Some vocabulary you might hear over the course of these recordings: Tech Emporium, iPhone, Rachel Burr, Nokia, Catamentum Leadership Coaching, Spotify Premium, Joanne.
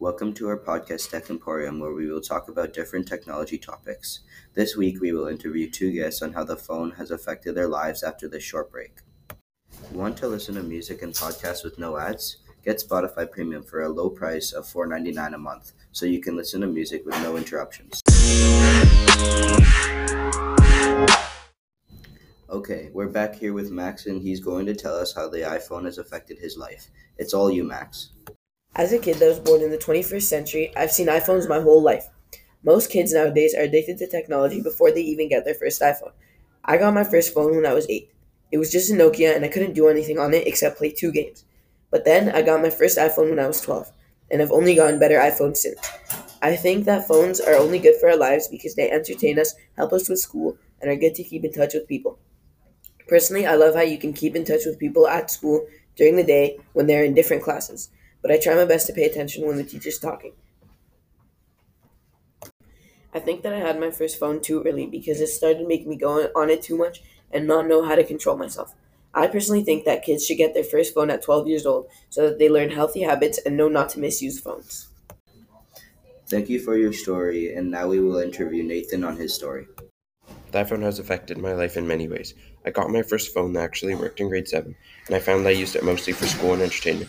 Welcome to our podcast, Tech Emporium, where we will talk about different technology topics. This week, we will interview two guests on how the phone has affected their lives after this short break. Want to listen to music and podcasts with no ads? Get Spotify Premium for a low price of $4.99 a month, so you can listen to music with no interruptions. Okay, we're back here with Max, and he's going to tell us how the iPhone has affected his life. It's all you, Max. As a kid that was born in the 21st century, I've seen iPhones my whole life. Most kids nowadays are addicted to technology before they even get their first iPhone. I got my first phone when I was 8. It was just a Nokia and I couldn't do anything on it except play 2 games. But then I got my first iPhone when I was 12, and I've only gotten better iPhones since. I think that phones are only good for our lives because they entertain us, help us with school, and are good to keep in touch with people. Personally, I love how you can keep in touch with people at school during the day when they're in different classes. But I try my best to pay attention when the teacher's talking. I think that I had my first phone too early because it started making me go on it too much and not know how to control myself. I personally think that kids should get their first phone at 12 years old so that they learn healthy habits and know not to misuse phones. Thank you for your story, and now we will interview Nathan on his story. The iPhone has affected my life in many ways. I got my first phone that actually worked in grade 7, and I found that I used it mostly for school and entertainment.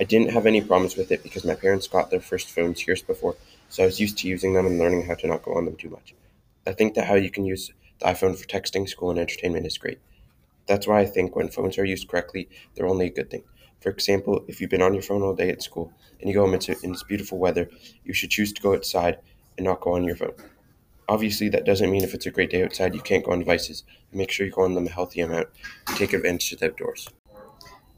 I didn't have any problems with it because my parents got their first phones years before, so I was used to using them and learning how to not go on them too much. I think that how you can use the iPhone for texting, school, and entertainment is great. That's why I think when phones are used correctly, they're only a good thing. For example, if you've been on your phone all day at school and you go home in this beautiful weather, you should choose to go outside and not go on your phone. Obviously, that doesn't mean if it's a great day outside, you can't go on devices. Make sure you go on them a healthy amount and take advantage of the outdoors.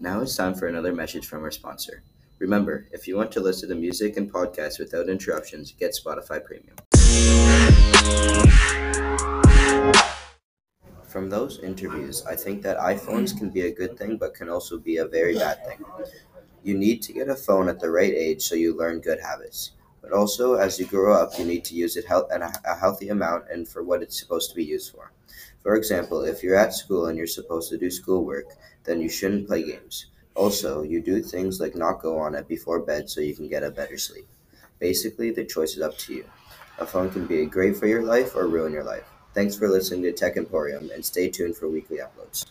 Now it's time for another message from our sponsor. Remember, if you want to listen to music and podcasts without interruptions, get Spotify Premium. From those interviews, I think that iPhones can be a good thing but can also be a very bad thing. You need to get a phone at the right age so you learn good habits. But also, as you grow up, you need to use it a healthy amount and for what it's supposed to be used for. For example, if you're at school and you're supposed to do schoolwork, then you shouldn't play games. Also, you do things like not go on it before bed so you can get a better sleep. Basically, the choice is up to you. A phone can be great for your life or ruin your life. Thanks for listening to Tech Emporium, and stay tuned for weekly uploads.